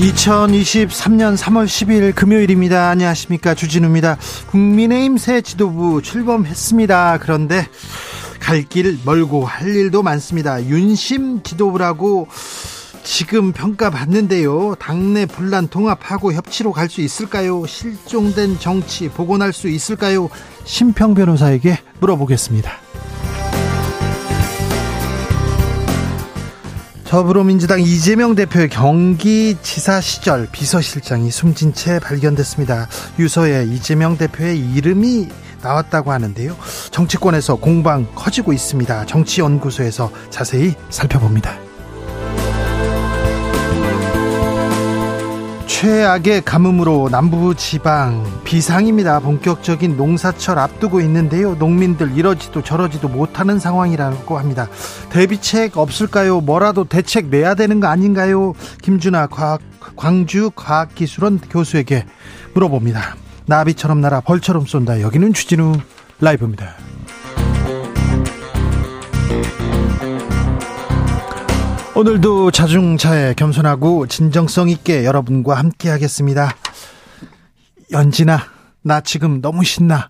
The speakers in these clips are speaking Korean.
(2023년 3월 10일) 금요일입니다. 안녕하십니까, 주진우입니다. 국민의힘 새 지도부 출범했습니다. 그런데 갈 길 멀고 할 일도 많습니다. 윤심 지도부라고 지금 평가받는데요. 당내 분란 통합하고 협치로 갈 수 있을까요? 실종된 정치 복원할 수 있을까요? 심평 변호사에게 물어보겠습니다. 더불어민주당 이재명 대표의 경기지사 시절 비서실장이 숨진 채 발견됐습니다. 유서에 이재명 대표의 이름이 나왔다고 하는데요. 정치권에서 공방 커지고 있습니다. 정치연구소에서 자세히 살펴봅니다. 최악의 가뭄으로 남부지방 비상입니다. 본격적인 농사철 앞두고 있는데요. 농민들 이러지도 저러지도 못하는 상황이라고 합니다. 대비책 없을까요? 뭐라도 대책 내야 되는 거 아닌가요? 김준하 광주과학기술원 교수에게 물어봅니다. 나비처럼 날아 벌처럼 쏜다. 여기는 주진우 라이브입니다. 오늘도 자중차에 겸손하고 진정성 있게 여러분과 함께 하겠습니다. 연진아, 나 지금 너무 신나.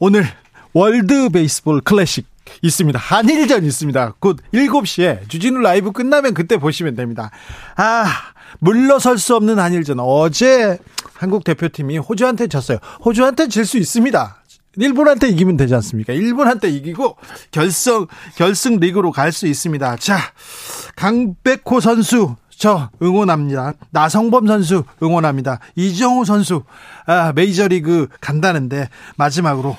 오늘 월드베이스볼 클래식 있습니다. 한일전 있습니다. 곧 7시에 주진우 라이브 끝나면 그때 보시면 됩니다. 아, 물러설 수 없는 한일전. 어제 한국 대표팀이 호주한테 졌어요. 호주한테 질 수 있습니다. 일본한테 이기면 되지 않습니까? 일본한테 이기고 결승 리그로 갈 수 있습니다. 자, 강백호 선수 저 응원합니다. 나성범 선수 응원합니다. 이정후 선수 메이저리그 간다는데 마지막으로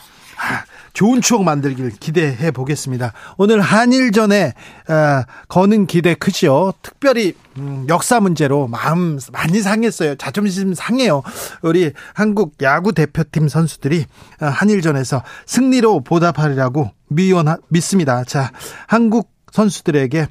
좋은 추억 만들길 기대해 보겠습니다. 오늘 한일전에 거는 기대 크죠. 특별히 역사 문제로 마음 많이 상했어요. 자존심 상해요. 우리 한국 야구 대표팀 선수들이 한일전에서 승리로 보답하리라고 믿습니다. 자, 한국 선수들에게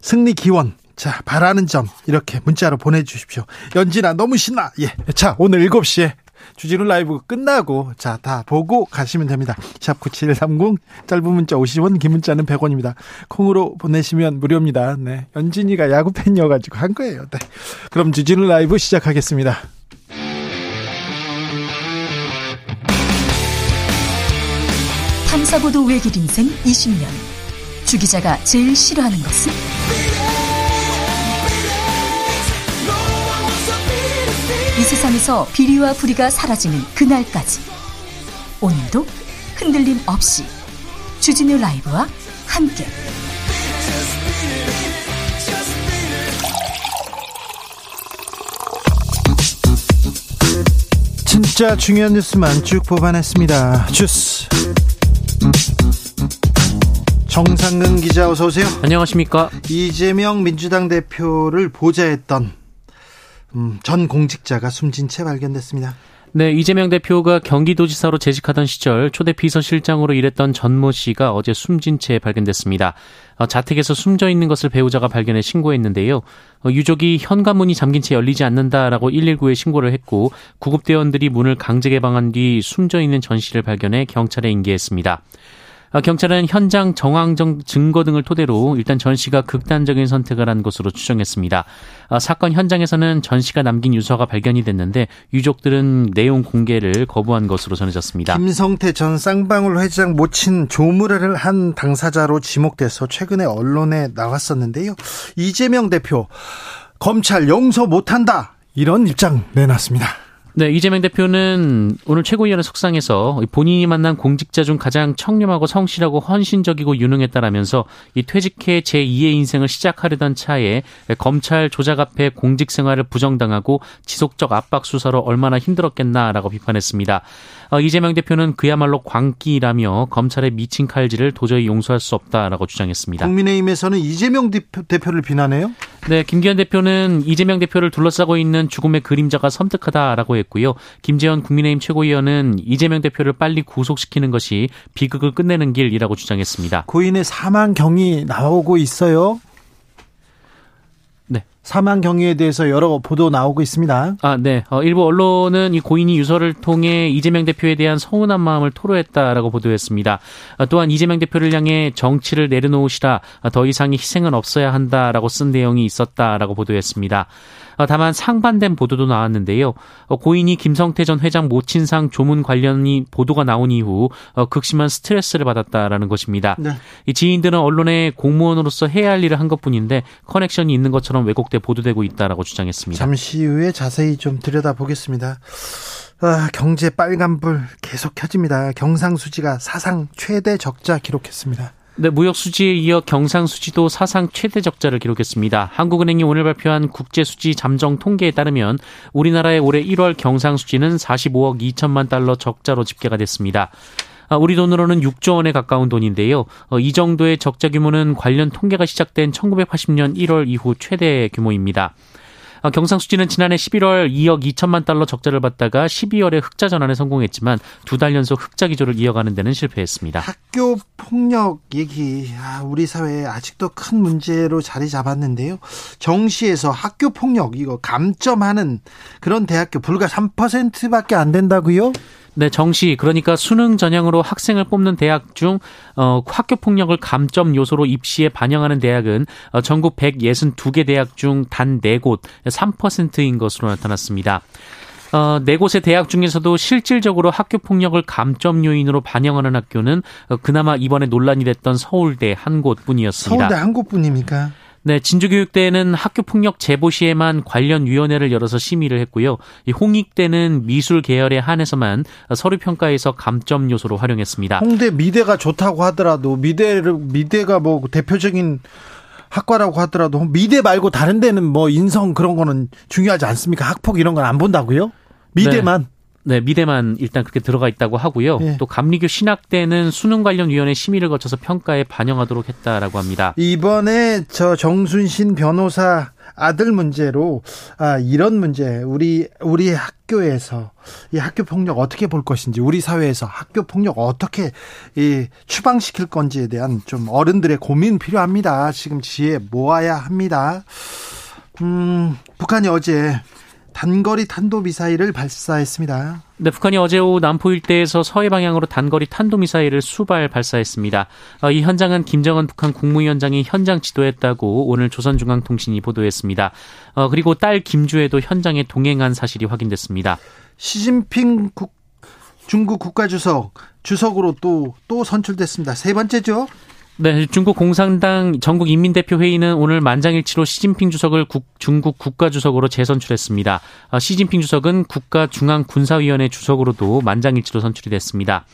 승리 기원, 자, 바라는 점 이렇게 문자로 보내주십시오. 연진아, 너무 신나. 예. 자, 오늘 7시에 주진우 라이브 끝나고 자, 다 보고 가시면 됩니다. 샵 9730, 짧은 문자 50원, 긴 문자는 100원입니다. 콩으로 보내시면 무료입니다. 네, 연진이가 야구 팬이어가지고 한 거예요. 네. 그럼 주진우 라이브 시작하겠습니다. 탐사보도 외길 인생 20년. 주 기자가 제일 싫어하는 것은? 이 세상에서 비리와 부리가 사라지는 그날까지 오늘도 흔들림 없이 주진우 라이브와 함께 진짜 중요한 뉴스만 쭉 뽑아냈습니다. 주스 정상근 기자, 어서 오세요. 안녕하십니까. 이재명 민주당 대표를 보좌했던 전 공직자가 숨진 채 발견됐습니다. 네, 이재명 대표가 경기도지사로 재직하던 시절 초대 비서실장으로 일했던 전모 씨가 어제 숨진 채 발견됐습니다. 자택에서 숨져 있는 것을 배우자가 발견해 신고했는데요. 유족이 현관문이 잠긴 채 열리지 않는다라고 119에 신고를 했고, 구급대원들이 문을 강제 개방한 뒤 숨져 있는 전 씨를 발견해 경찰에 인계했습니다. 경찰은 현장 정황 증거 등을 토대로 일단 전 씨가 극단적인 선택을 한 것으로 추정했습니다. 사건 현장에서는 전 씨가 남긴 유서가 발견이 됐는데 유족들은 내용 공개를 거부한 것으로 전해졌습니다. 김성태 전 쌍방울 회장 모친 조무례를 한 당사자로 지목돼서 최근에 언론에 나왔었는데요. 이재명 대표, 검찰 용서 못한다, 이런 입장 내놨습니다. 네, 이재명 대표는 오늘 최고위원회 속상에서 본인이 만난 공직자 중 가장 청렴하고 성실하고 헌신적이고 유능했다라면서 이 퇴직해 제2의 인생을 시작하려던 차에 검찰 조작 앞에 공직 생활을 부정당하고 지속적 압박 수사로 얼마나 힘들었겠나라고 비판했습니다. 이재명 대표는 그야말로 광기라며 검찰의 미친 칼질을 도저히 용서할 수 없다라고 주장했습니다. 국민의힘에서는 이재명 대표를 비난해요? 네, 김기현 대표는 이재명 대표를 둘러싸고 있는 죽음의 그림자가 섬뜩하다라고 했고요. 김재원 국민의힘 최고위원은 이재명 대표를 빨리 구속시키는 것이 비극을 끝내는 길이라고 주장했습니다. 고인의 사망 경위 나오고 있어요. 네. 사망 경위에 대해서 여러 보도 나오고 있습니다. 아, 네. 일부 언론은 이 고인이 유서를 통해 이재명 대표에 대한 서운한 마음을 토로했다라고 보도했습니다. 또한 이재명 대표를 향해 정치를 내려놓으시라, 더 이상의 희생은 없어야 한다라고 쓴 내용이 있었다라고 보도했습니다. 다만 상반된 보도도 나왔는데요. 고인이 김성태 전 회장 모친상 조문 관련이 보도가 나온 이후 극심한 스트레스를 받았다라는 것입니다. 네. 이 지인들은 언론에 공무원으로서 해야 할 일을 한 것뿐인데 커넥션이 있는 것처럼 왜곡돼 보도되고 있다라고 주장했습니다. 잠시 후에 자세히 좀 들여다보겠습니다. 아, 경제 빨간불 계속 켜집니다. 경상수지가 사상 최대 적자 기록했습니다. 네, 무역수지에 이어 경상수지도 사상 최대 적자를 기록했습니다. 한국은행이 오늘 발표한 국제수지 잠정 통계에 따르면 우리나라의 올해 1월 경상수지는 45억 2천만 달러 적자로 집계가 됐습니다. 우리 돈으로는 6조 원에 가까운 돈인데요. 이 정도의 적자 규모는 관련 통계가 시작된 1980년 1월 이후 최대 규모입니다. 경상수지는 지난해 11월 2억 2천만 달러 적자를 봤다가 12월에 흑자 전환에 성공했지만 두 달 연속 흑자 기조를 이어가는 데는 실패했습니다. 학교 폭력 얘기, 우리 사회에 아직도 큰 문제로 자리 잡았는데요. 정시에서 학교 폭력 이거 감점하는 그런 대학교 불과 3%밖에 안 된다고요? 네, 정시, 그러니까 수능 전형으로 학생을 뽑는 대학 중 학교 폭력을 감점 요소로 입시에 반영하는 대학은 전국 162개 대학 중 단 4곳, 3%인 것으로 나타났습니다. 4곳의 대학 중에서도 실질적으로 학교 폭력을 감점 요인으로 반영하는 학교는 그나마 이번에 논란이 됐던 서울대 한 곳뿐이었습니다. 서울대 한 곳뿐입니까? 네, 진주교육대는 학교폭력 제보 시에만 관련 위원회를 열어서 심의를 했고요. 이 홍익대는 미술 계열에 한해서만 서류평가에서 감점 요소로 활용했습니다. 홍대 미대가 좋다고 하더라도 미대가 뭐 대표적인 학과라고 하더라도 미대 말고 다른 데는 뭐 인성 그런 거는 중요하지 않습니까? 학폭 이런 건 안 본다고요? 미대만. 네. 네, 미대만 일단 그렇게 들어가 있다고 하고요. 예. 또 감리교 신학대는 수능 관련 위원회 심의를 거쳐서 평가에 반영하도록 했다라고 합니다. 이번에 저 정순신 변호사 아들 문제로 이런 문제 우리 학교에서 이 학교 폭력 어떻게 볼 것인지, 우리 사회에서 학교 폭력 어떻게 추방시킬 건지에 대한 좀 어른들의 고민 필요합니다. 지금 지혜 모아야 합니다. 북한이 어제 단거리 탄도미사일을 발사했습니다. 네, 북한이 어제 오후 남포 일대에서 서해 방향으로 단거리 탄도미사일을 수발 발사했습니다. 이 현장은 김정은 북한 국무위원장이 현장 지도했다고 오늘 조선중앙통신이 보도했습니다. 그리고 딸 김주애도 현장에 동행한 사실이 확인됐습니다. 시진핑 중국 국가주석 주석으로 또 선출됐습니다. 세 번째죠? 네, 중국 공산당 전국인민대표회의는 오늘 만장일치로 시진핑 주석을 중국 국가주석으로 재선출했습니다. 시진핑 주석은 국가중앙군사위원회 주석으로도 만장일치로 선출이 됐습니다.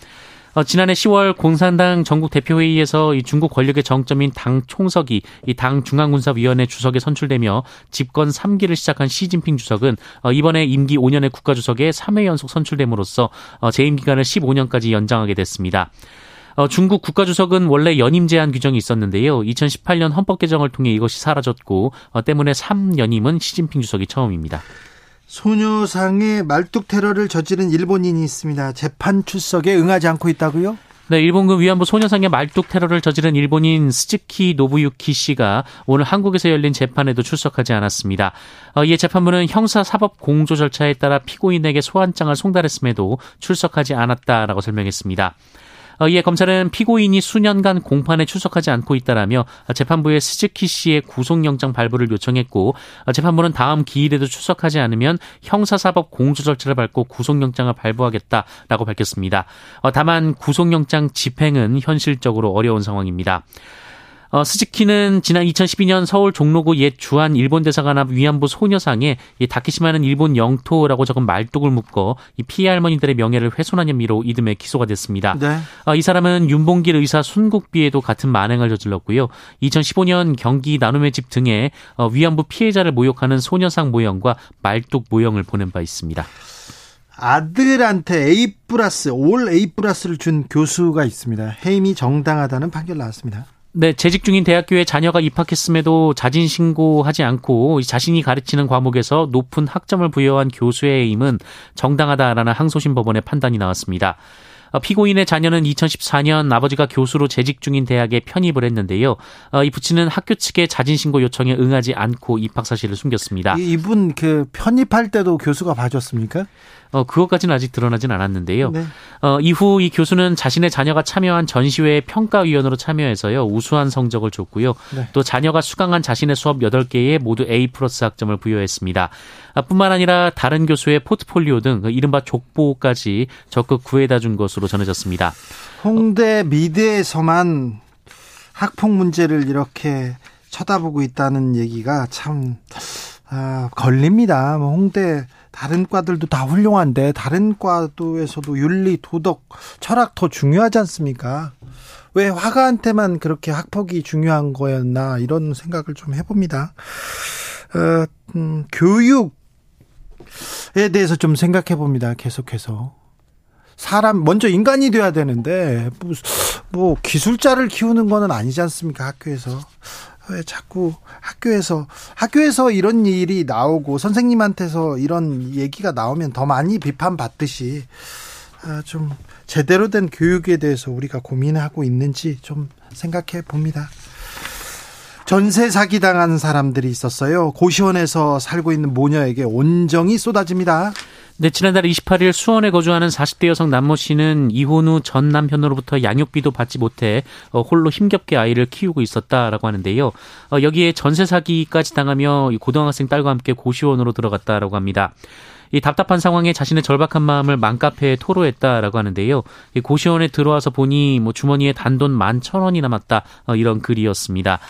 지난해 10월 공산당 전국대표회의에서 이 중국 권력의 정점인 당 총석이 이 당 중앙군사위원회 주석에 선출되며 집권 3기를 시작한 시진핑 주석은 이번에 임기 5년의 국가주석에 3회 연속 선출됨으로써 재임 기간을 15년까지 연장하게 됐습니다. 중국 국가주석은 원래 연임 제한 규정이 있었는데요. 2018년 헌법 개정을 통해 이것이 사라졌고 때문에 3연임은 시진핑 주석이 처음입니다. 소녀상의 말뚝 테러를 저지른 일본인이 있습니다. 재판 출석에 응하지 않고 있다고요? 네, 일본군 위안부 소녀상의 말뚝 테러를 저지른 일본인 스즈키 노부유키 씨가 오늘 한국에서 열린 재판에도 출석하지 않았습니다. 이에 재판부는 형사사법 공조 절차에 따라 피고인에게 소환장을 송달했음에도 출석하지 않았다라고 설명했습니다. 이에 검찰은 피고인이 수년간 공판에 출석하지 않고 있다라며 재판부에 스즈키 씨의 구속영장 발부를 요청했고, 재판부는 다음 기일에도 출석하지 않으면 형사사법 공조 절차를 밟고 구속영장을 발부하겠다라고 밝혔습니다. 다만 구속영장 집행은 현실적으로 어려운 상황입니다. 스즈키는 지난 2012년 서울 종로구 옛 주한 일본 대사관앞 위안부 소녀상에 이 다케시마는 일본 영토라고 적은 말뚝을 묶고 이 피해 할머니들의 명예를 훼손한 혐의로 이듬해 기소가 됐습니다. 네. 이 사람은 윤봉길 의사 순국비에도 같은 만행을 저질렀고요. 2015년 경기 나눔의 집 등에 위안부 피해자를 모욕하는 소녀상 모형과 말뚝 모형을 보낸 바 있습니다. 아들한테 올 A+를 준 교수가 있습니다. 해임이 정당하다는 판결 나왔습니다. 네, 재직 중인 대학교에 자녀가 입학했음에도 자진 신고하지 않고 자신이 가르치는 과목에서 높은 학점을 부여한 교수의 해임은 정당하다라는 항소심 법원의 판단이 나왔습니다. 피고인의 자녀는 2014년 아버지가 교수로 재직 중인 대학에 편입을 했는데요. 이 부친은 학교 측의 자진신고 요청에 응하지 않고 입학 사실을 숨겼습니다. 이분 편입할 때도 교수가 봐줬습니까? 그것까지는 아직 드러나진 않았는데요. 네. 이후 이 교수는 자신의 자녀가 참여한 전시회의 평가위원으로 참여해서요, 우수한 성적을 줬고요. 네. 또 자녀가 수강한 자신의 수업 8개에 모두 A+ 학점을 부여했습니다. 뿐만 아니라 다른 교수의 포트폴리오 등 이른바 족보까지 적극 구해다 준 것으로 전해졌습니다. 홍대 미대에서만 학폭 문제를 이렇게 쳐다보고 있다는 얘기가 참 걸립니다. 홍대 다른 과들도 다 훌륭한데 다른 과도에서도 윤리, 도덕, 철학 더 중요하지 않습니까? 왜 화가한테만 그렇게 학폭이 중요한 거였나 이런 생각을 좀 해봅니다. 교육에 대해서 좀 생각해 봅니다. 계속해서 사람 먼저 인간이 돼야 되는데 뭐 기술자를 키우는 거는 아니지 않습니까? 학교에서 왜 자꾸 학교에서 이런 일이 나오고 선생님한테서 이런 얘기가 나오면 더 많이 비판받듯이 좀 제대로 된 교육에 대해서 우리가 고민하고 있는지 좀 생각해 봅니다. 전세 사기 당한 사람들이 있었어요. 고시원에서 살고 있는 모녀에게 온정이 쏟아집니다. 네, 지난달 28일 수원에 거주하는 40대 여성 남모 씨는 이혼 후 전 남편으로부터 양육비도 받지 못해 홀로 힘겹게 아이를 키우고 있었다라고 하는데요. 여기에 전세 사기까지 당하며 고등학생 딸과 함께 고시원으로 들어갔다라고 합니다. 이 답답한 상황에 자신의 절박한 마음을 맘카페에 토로했다라고 하는데요. 고시원에 들어와서 보니 주머니에 단돈 11,000원이 남았다, 이런 글이었습니다.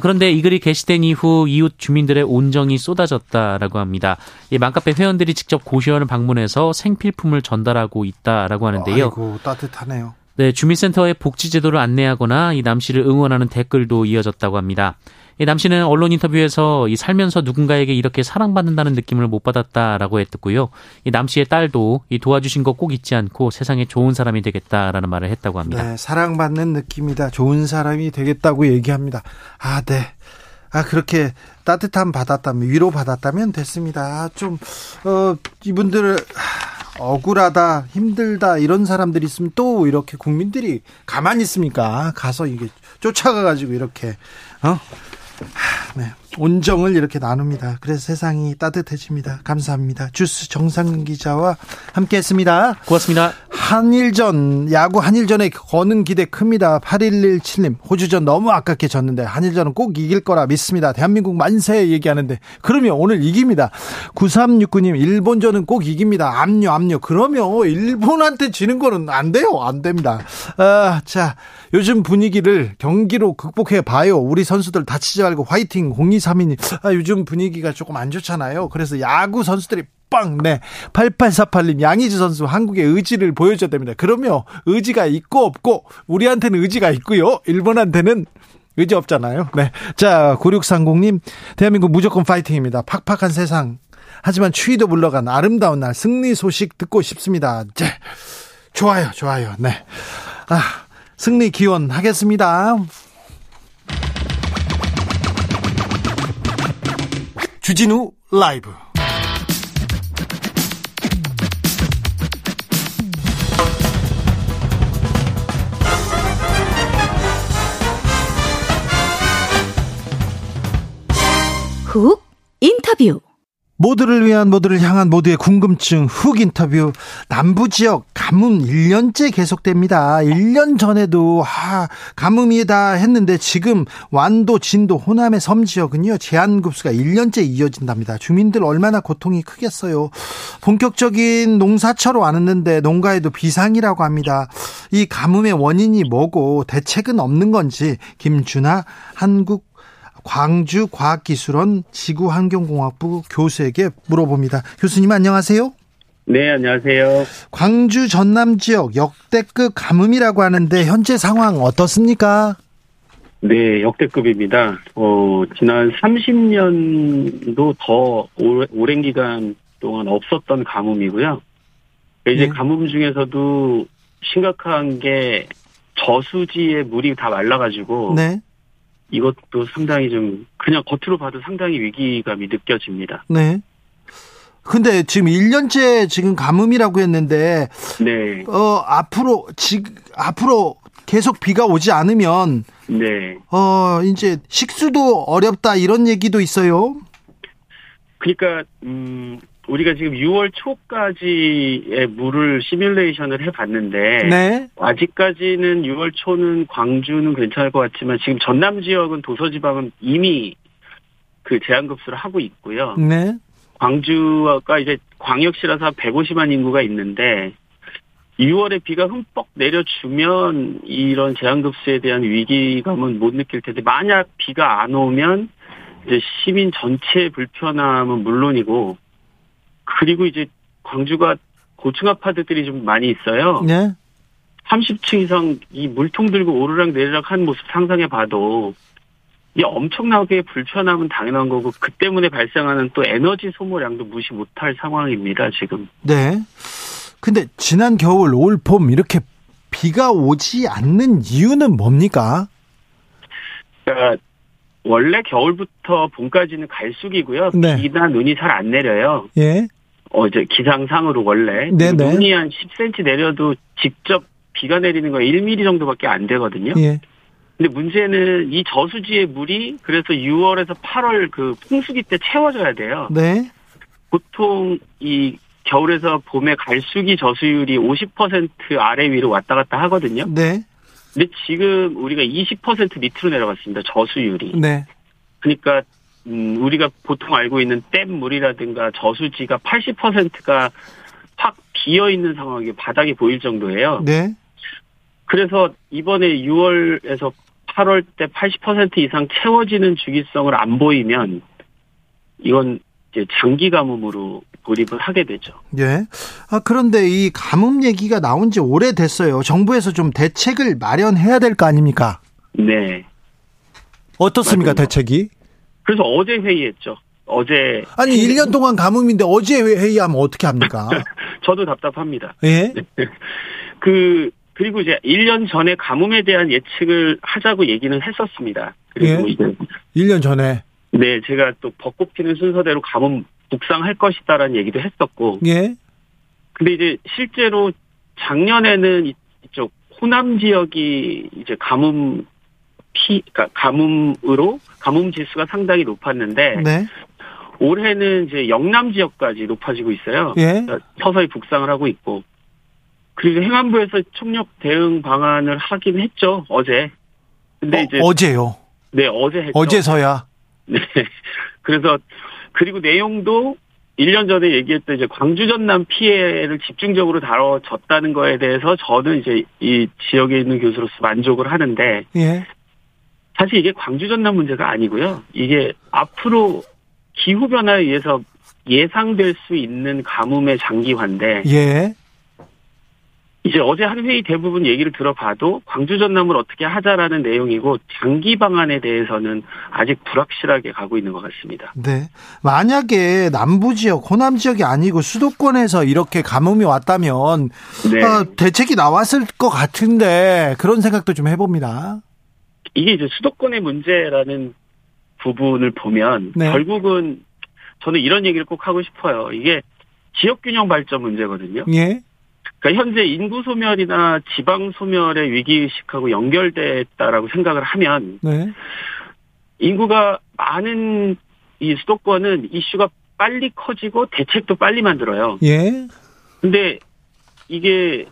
그런데 이 글이 게시된 이후 이웃 주민들의 온정이 쏟아졌다라고 합니다. 맘카페 회원들이 직접 고시원을 방문해서 생필품을 전달하고 있다라고 하는데요. 아이고, 따뜻하네요. 네, 주민센터의 복지제도를 안내하거나 이 남씨를 응원하는 댓글도 이어졌다고 합니다. 남 씨는 언론 인터뷰에서 이 살면서 누군가에게 이렇게 사랑받는다는 느낌을 못 받았다라고 했고요. 남 씨의 딸도 이 도와주신 거 꼭 잊지 않고 세상에 좋은 사람이 되겠다라는 말을 했다고 합니다. 네, 사랑받는 느낌이다. 좋은 사람이 되겠다고 얘기합니다. 아, 네. 그렇게 따뜻함 받았다면, 위로 받았다면 됐습니다. 좀, 이분들을 억울하다, 힘들다, 이런 사람들이 있으면 또 이렇게 국민들이 가만히 있습니까? 가서 이게 쫓아가가지고 이렇게, 네. 온정을 이렇게 나눕니다. 그래서 세상이 따뜻해집니다. 감사합니다. 주스 정상근 기자와 함께했습니다. 고맙습니다. 야구 한일전에 거는 기대 큽니다. 8117님, 호주전 너무 아깝게 졌는데 한일전은 꼭 이길 거라 믿습니다. 대한민국 만세 얘기하는데 그러면 오늘 이깁니다. 9369님, 일본전은 꼭 이깁니다. 압류. 그러면 일본한테 지는 거는 안 돼요. 안 됩니다. 자, 요즘 분위기를 경기로 극복해 봐요. 우리 선수들 다치지 말고 화이팅. 0232님, 요즘 분위기가 조금 안 좋잖아요. 그래서 야구 선수들이 빵! 네. 8848님, 양의지 선수 한국의 의지를 보여줘야 됩니다. 그러면 의지가 있고 없고, 우리한테는 의지가 있고요. 일본한테는 의지 없잖아요. 네. 자, 9630님, 대한민국 무조건 파이팅입니다. 팍팍한 세상. 하지만 추위도 물러간 아름다운 날 승리 소식 듣고 싶습니다. 네. 좋아요. 네. 승리 기원하겠습니다. 주진우 라이브 훅 인터뷰 모두를 위한, 모두를 향한, 모두의 궁금증 훅 인터뷰. 남부지역 가뭄 1년째 계속됩니다. 1년 전에도 가뭄이다 했는데 지금 완도, 진도, 호남의 섬지역은요 제한급수가 1년째 이어진답니다. 주민들 얼마나 고통이 크겠어요. 본격적인 농사철로 왔는데 농가에도 비상이라고 합니다. 이 가뭄의 원인이 뭐고 대책은 없는 건지 김준하 한국 광주과학기술원 지구환경공학부 교수에게 물어봅니다. 교수님 안녕하세요. 네, 안녕하세요. 광주 전남 지역 역대급 가뭄이라고 하는데 현재 상황 어떻습니까? 네, 역대급입니다. 지난 30년도 더 오랜 기간 동안 없었던 가뭄이고요. 이제 네. 가뭄 중에서도 심각한 게 저수지에 물이 다 말라가지고 네. 이것도 상당히 좀 그냥 겉으로 봐도 상당히 위기감이 느껴집니다. 네. 근데 지금 1년째 지금 가뭄이라고 했는데 네. 앞으로 계속 비가 오지 않으면 네. 이제 식수도 어렵다 이런 얘기도 있어요. 그러니까 우리가 지금 6월 초까지의 물을 시뮬레이션을 해봤는데 네. 아직까지는 6월 초는 광주는 괜찮을 것 같지만 지금 전남 지역은 도서지방은 이미 그 제한급수를 하고 있고요. 네. 광주가 이제 광역시라서 150만 인구가 있는데 6월에 비가 흠뻑 내려주면 이런 제한급수에 대한 위기감은 못 느낄 텐데 만약 비가 안 오면 이제 시민 전체의 불편함은 물론이고 그리고 이제 광주가 고층 아파트들이 좀 많이 있어요. 네. 30층 이상 이 물통 들고 오르락 내리락 하는 모습 상상해봐도 이 엄청나게 불편함은 당연한 거고 그 때문에 발생하는 또 에너지 소모량도 무시 못할 상황입니다 지금. 네. 근데 지난 겨울 올 봄 이렇게 비가 오지 않는 이유는 뭡니까? 그러니까 원래 겨울부터 봄까지는 갈수기고요. 네. 비나 눈이 잘 안 내려요. 예. 이제 기상상으로 원래 눈이 한 10cm 내려도 직접 비가 내리는 건 1mm 정도밖에 안 되거든요. 예. 근데 문제는 이 저수지의 물이 그래서 6월에서 8월 그 풍수기 때 채워져야 돼요. 네. 보통 이 겨울에서 봄에 갈수기 저수율이 50% 아래 위로 왔다 갔다 하거든요. 네. 근데 지금 우리가 20% 밑으로 내려갔습니다. 저수율이. 네. 그러니까 우리가 보통 알고 있는 댐물이라든가 저수지가 80%가 확 비어있는 상황이 바닥이 보일 정도예요. 네. 그래서 이번에 6월에서 8월 때 80% 이상 채워지는 주기성을 안 보이면 이건 이제 장기 가뭄으로 돌입을 하게 되죠. 예. 그런데 이 가뭄 얘기가 나온 지 오래됐어요. 정부에서 좀 대책을 마련해야 될 거 아닙니까? 네. 어떻습니까, 맞아요. 대책이? 그래서 어제 회의했죠. 어제. 아니, 1년 동안 가뭄인데 어제 회의하면 어떻게 합니까? 저도 답답합니다. 예. 그리고 이제 1년 전에 가뭄에 대한 예측을 하자고 얘기는 했었습니다. 그리고 예. 이제 1년 전에. 네, 제가 또 벚꽃 피는 순서대로 가뭄 북상할 것이다라는 얘기도 했었고. 예. 근데 이제 실제로 작년에는 이쪽 호남 지역이 이제 가뭄 지수가 상당히 높았는데. 네. 올해는 이제 영남 지역까지 높아지고 있어요. 예. 그러니까 서서히 북상을 하고 있고. 그리고 행안부에서 총력 대응 방안을 하긴 했죠, 어제. 근데 이제. 어제요? 네, 어제 했죠. 어제서야? 네. 그래서, 그리고 내용도 1년 전에 얘기했던 이제 광주 전남 피해를 집중적으로 다뤄졌다는 거에 대해서 저는 이제 이 지역에 있는 교수로서 만족을 하는데. 예. 사실 이게 광주 전남 문제가 아니고요. 이게 앞으로 기후변화에 의해서 예상될 수 있는 가뭄의 장기화인데. 예. 이제 어제 한 회의 대부분 얘기를 들어봐도 광주 전남을 어떻게 하자라는 내용이고 장기 방안에 대해서는 아직 불확실하게 가고 있는 것 같습니다. 네. 만약에 남부 지역, 호남 지역이 아니고 수도권에서 이렇게 가뭄이 왔다면 네. 대책이 나왔을 것 같은데 그런 생각도 좀 해봅니다. 이게 이제 수도권의 문제라는 부분을 보면 네. 결국은 저는 이런 얘기를 꼭 하고 싶어요. 이게 지역균형 발전 문제거든요. 예. 그러니까 현재 인구 소멸이나 지방 소멸의 위기의식하고 연결됐다라고 생각을 하면 네. 인구가 많은 이 수도권은 이슈가 빨리 커지고 대책도 빨리 만들어요. 예. 근데 이게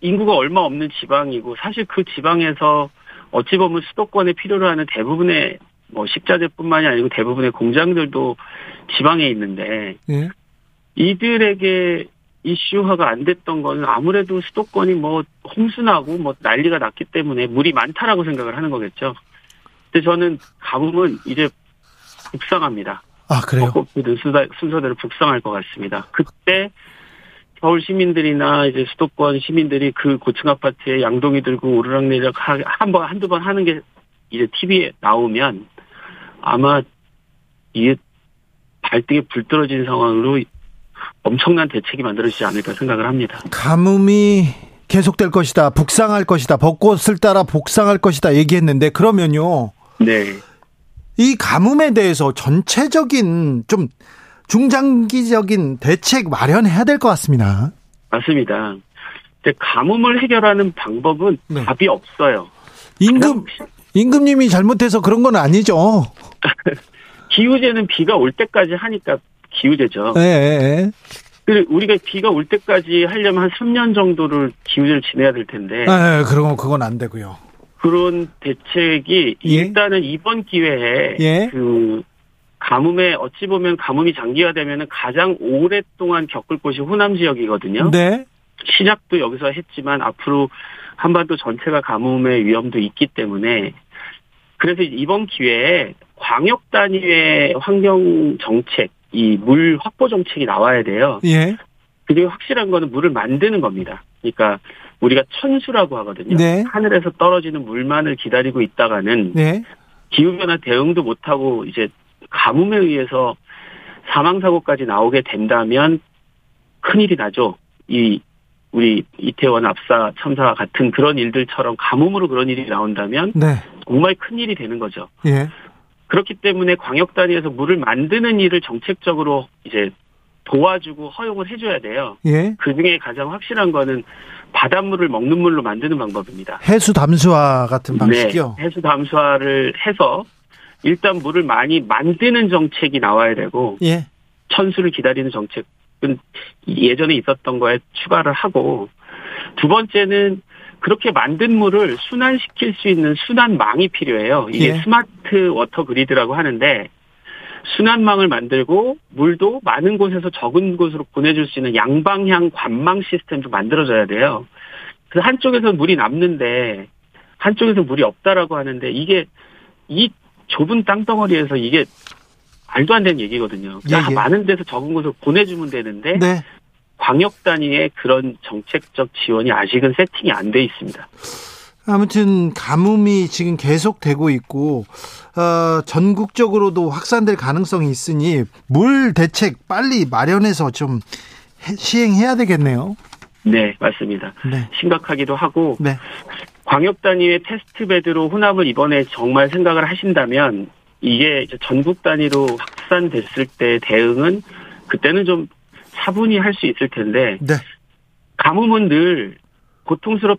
인구가 얼마 없는 지방이고 사실 그 지방에서 어찌 보면 수도권에 필요로 하는 대부분의 뭐 식자재뿐만이 아니고 대부분의 공장들도 지방에 있는데 예. 이들에게 이슈화가 안 됐던 건 아무래도 수도권이 뭐 홍수나고 뭐 난리가 났기 때문에 물이 많다라고 생각을 하는 거겠죠. 근데 저는 가뭄은 이제 북상합니다. 아, 그래요? 벚꽃피는 순서대로 북상할 것 같습니다. 그때 서울 시민들이나 이제 수도권 시민들이 그 고층 아파트에 양동이 들고 오르락내리락 한두 번 하는 게 이제 TV에 나오면 아마 이게 발등에 불 떨어진 상황으로 엄청난 대책이 만들어지지 않을까 생각을 합니다. 가뭄이 계속될 것이다. 북상할 것이다. 벚꽃을 따라 북상할 것이다 얘기했는데 그러면요. 네. 이 가뭄에 대해서 전체적인 좀 중장기적인 대책 마련해야 될 것 같습니다. 맞습니다. 근데 가뭄을 해결하는 방법은 네. 답이 없어요. 임금님이 잘못해서 그런 건 아니죠. 기우제는 비가 올 때까지 하니까 기우제죠. 네. 그리고 우리가 비가 올 때까지 하려면 한 3년 정도를 기우제를 지내야 될 텐데. 네, 그러면 그건 안 되고요. 그런 대책이 예? 일단은 이번 기회에 예? 그 가뭄에 어찌 보면 가뭄이 장기화되면 가장 오랫동안 겪을 곳이 호남 지역이거든요. 네. 시작도 여기서 했지만 앞으로 한반도 전체가 가뭄의 위험도 있기 때문에 그래서 이번 기회에 광역 단위의 환경 정책, 이 물 확보 정책이 나와야 돼요. 예. 그게 확실한 거는 물을 만드는 겁니다. 그러니까 우리가 천수라고 하거든요. 네. 하늘에서 떨어지는 물만을 기다리고 있다가는 네. 기후변화 대응도 못하고 이제 가뭄에 의해서 사망사고까지 나오게 된다면 큰일이 나죠. 이 우리 이태원 압사 참사와 같은 그런 일들처럼 가뭄으로 그런 일이 나온다면 네. 정말 큰일이 되는 거죠. 예. 그렇기 때문에 광역 단위에서 물을 만드는 일을 정책적으로 이제 도와주고 허용을 해줘야 돼요. 예. 그중에 가장 확실한 거는 바닷물을 먹는 물로 만드는 방법입니다. 해수 담수화 같은 방식이요? 네. 해수 담수화를 해서 일단 물을 많이 만드는 정책이 나와야 되고 예. 천수를 기다리는 정책은 예전에 있었던 거에 추가를 하고 두 번째는 그렇게 만든 물을 순환시킬 수 있는 순환망이 필요해요. 이게 예. 스마트 워터 그리드라고 하는데 순환망을 만들고 물도 많은 곳에서 적은 곳으로 보내줄 수 있는 양방향 관망 시스템도 만들어져야 돼요. 그래서 한쪽에서 물이 남는데 한쪽에서 물이 없다라고 하는데 이게 이 좁은 땅덩어리에서 이게 말도 안 되는 얘기거든요. 예, 예. 많은 데서 적은 곳을 보내주면 되는데 네. 광역 단위의 그런 정책적 지원이 아직은 세팅이 안 돼 있습니다. 아무튼 가뭄이 지금 계속되고 있고 전국적으로도 확산될 가능성이 있으니 물 대책 빨리 마련해서 좀 시행해야 되겠네요. 네, 맞습니다. 네. 심각하기도 하고 네. 광역 단위의 테스트 베드로 호남을 이번에 정말 생각을 하신다면 이게 이제 전국 단위로 확산됐을 때 대응은 그때는 좀 차분히 할 수 있을 텐데 네. 가뭄은 늘 고통스러울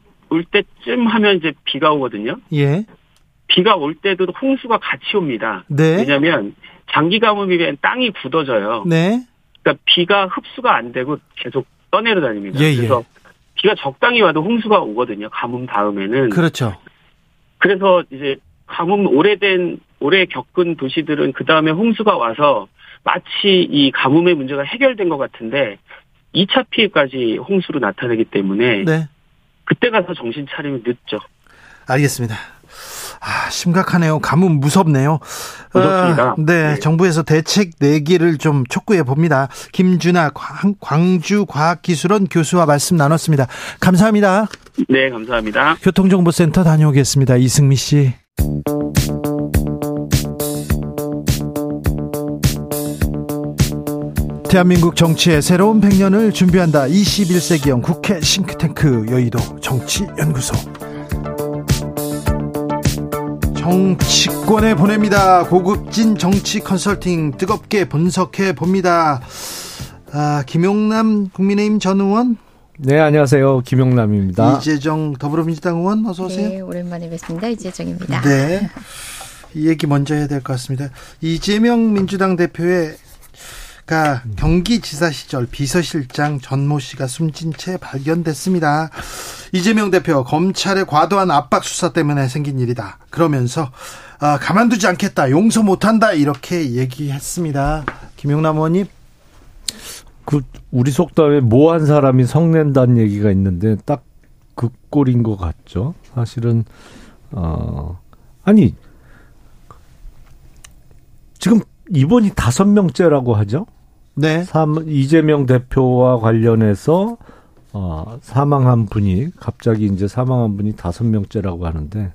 때쯤 하면 이제 비가 오거든요. 예. 비가 올 때도 홍수가 같이 옵니다. 네. 왜냐하면 장기 가뭄이면 땅이 굳어져요. 네. 그러니까 비가 흡수가 안 되고 계속 떠내려 다닙니다. 예, 예. 그래서 비가 적당히 와도 홍수가 오거든요. 가뭄 다음에는. 그렇죠. 그래서 이제 가뭄 오래 겪은 도시들은 그 다음에 홍수가 와서 마치 이 가뭄의 문제가 해결된 것 같은데 2차 피해까지 홍수로 나타나기 때문에 네. 그때 가서 정신 차리면 늦죠. 알겠습니다. 아, 심각하네요. 가뭄 무섭네요. 무섭습니다. 네, 네. 정부에서 대책 내기를 좀 촉구해 봅니다. 김준하 광주과학기술원 교수와 말씀 나눴습니다. 감사합니다. 네, 감사합니다. 교통정보센터 다녀오겠습니다. 이승미 씨. 대한민국 정치의 새로운 100년을 준비한다. 21세기형 국회 싱크탱크 여의도 정치연구소. 정치권에 보냅니다. 고급진 정치 컨설팅 뜨겁게 분석해 봅니다. 아, 김용남 국민의힘 전 의원. 네, 안녕하세요. 김용남입니다. 이재정 더불어민주당 의원 어서 오세요. 네, 오랜만에 뵙습니다. 이재정입니다. 네, 이 얘기 먼저 해야 될 것 같습니다. 이재명 민주당 대표의 작가 경기지사 시절 비서실장 전모 씨가 숨진 채 발견됐습니다. 이재명 대표 검찰의 과도한 압박 수사 때문에 생긴 일이다. 그러면서 가만두지 않겠다, 용서 못한다 이렇게 얘기했습니다. 김용남 의원님. 그 우리 속담에 뭐 한 사람이 성낸다는 얘기가 있는데 딱 그 꼴인 것 같죠. 사실은 아니 지금 이번이 5명째라고 하죠. 네. 이재명 대표와 관련해서 사망한 분이 갑자기 이제 사망한 분이 5명째라고 하는데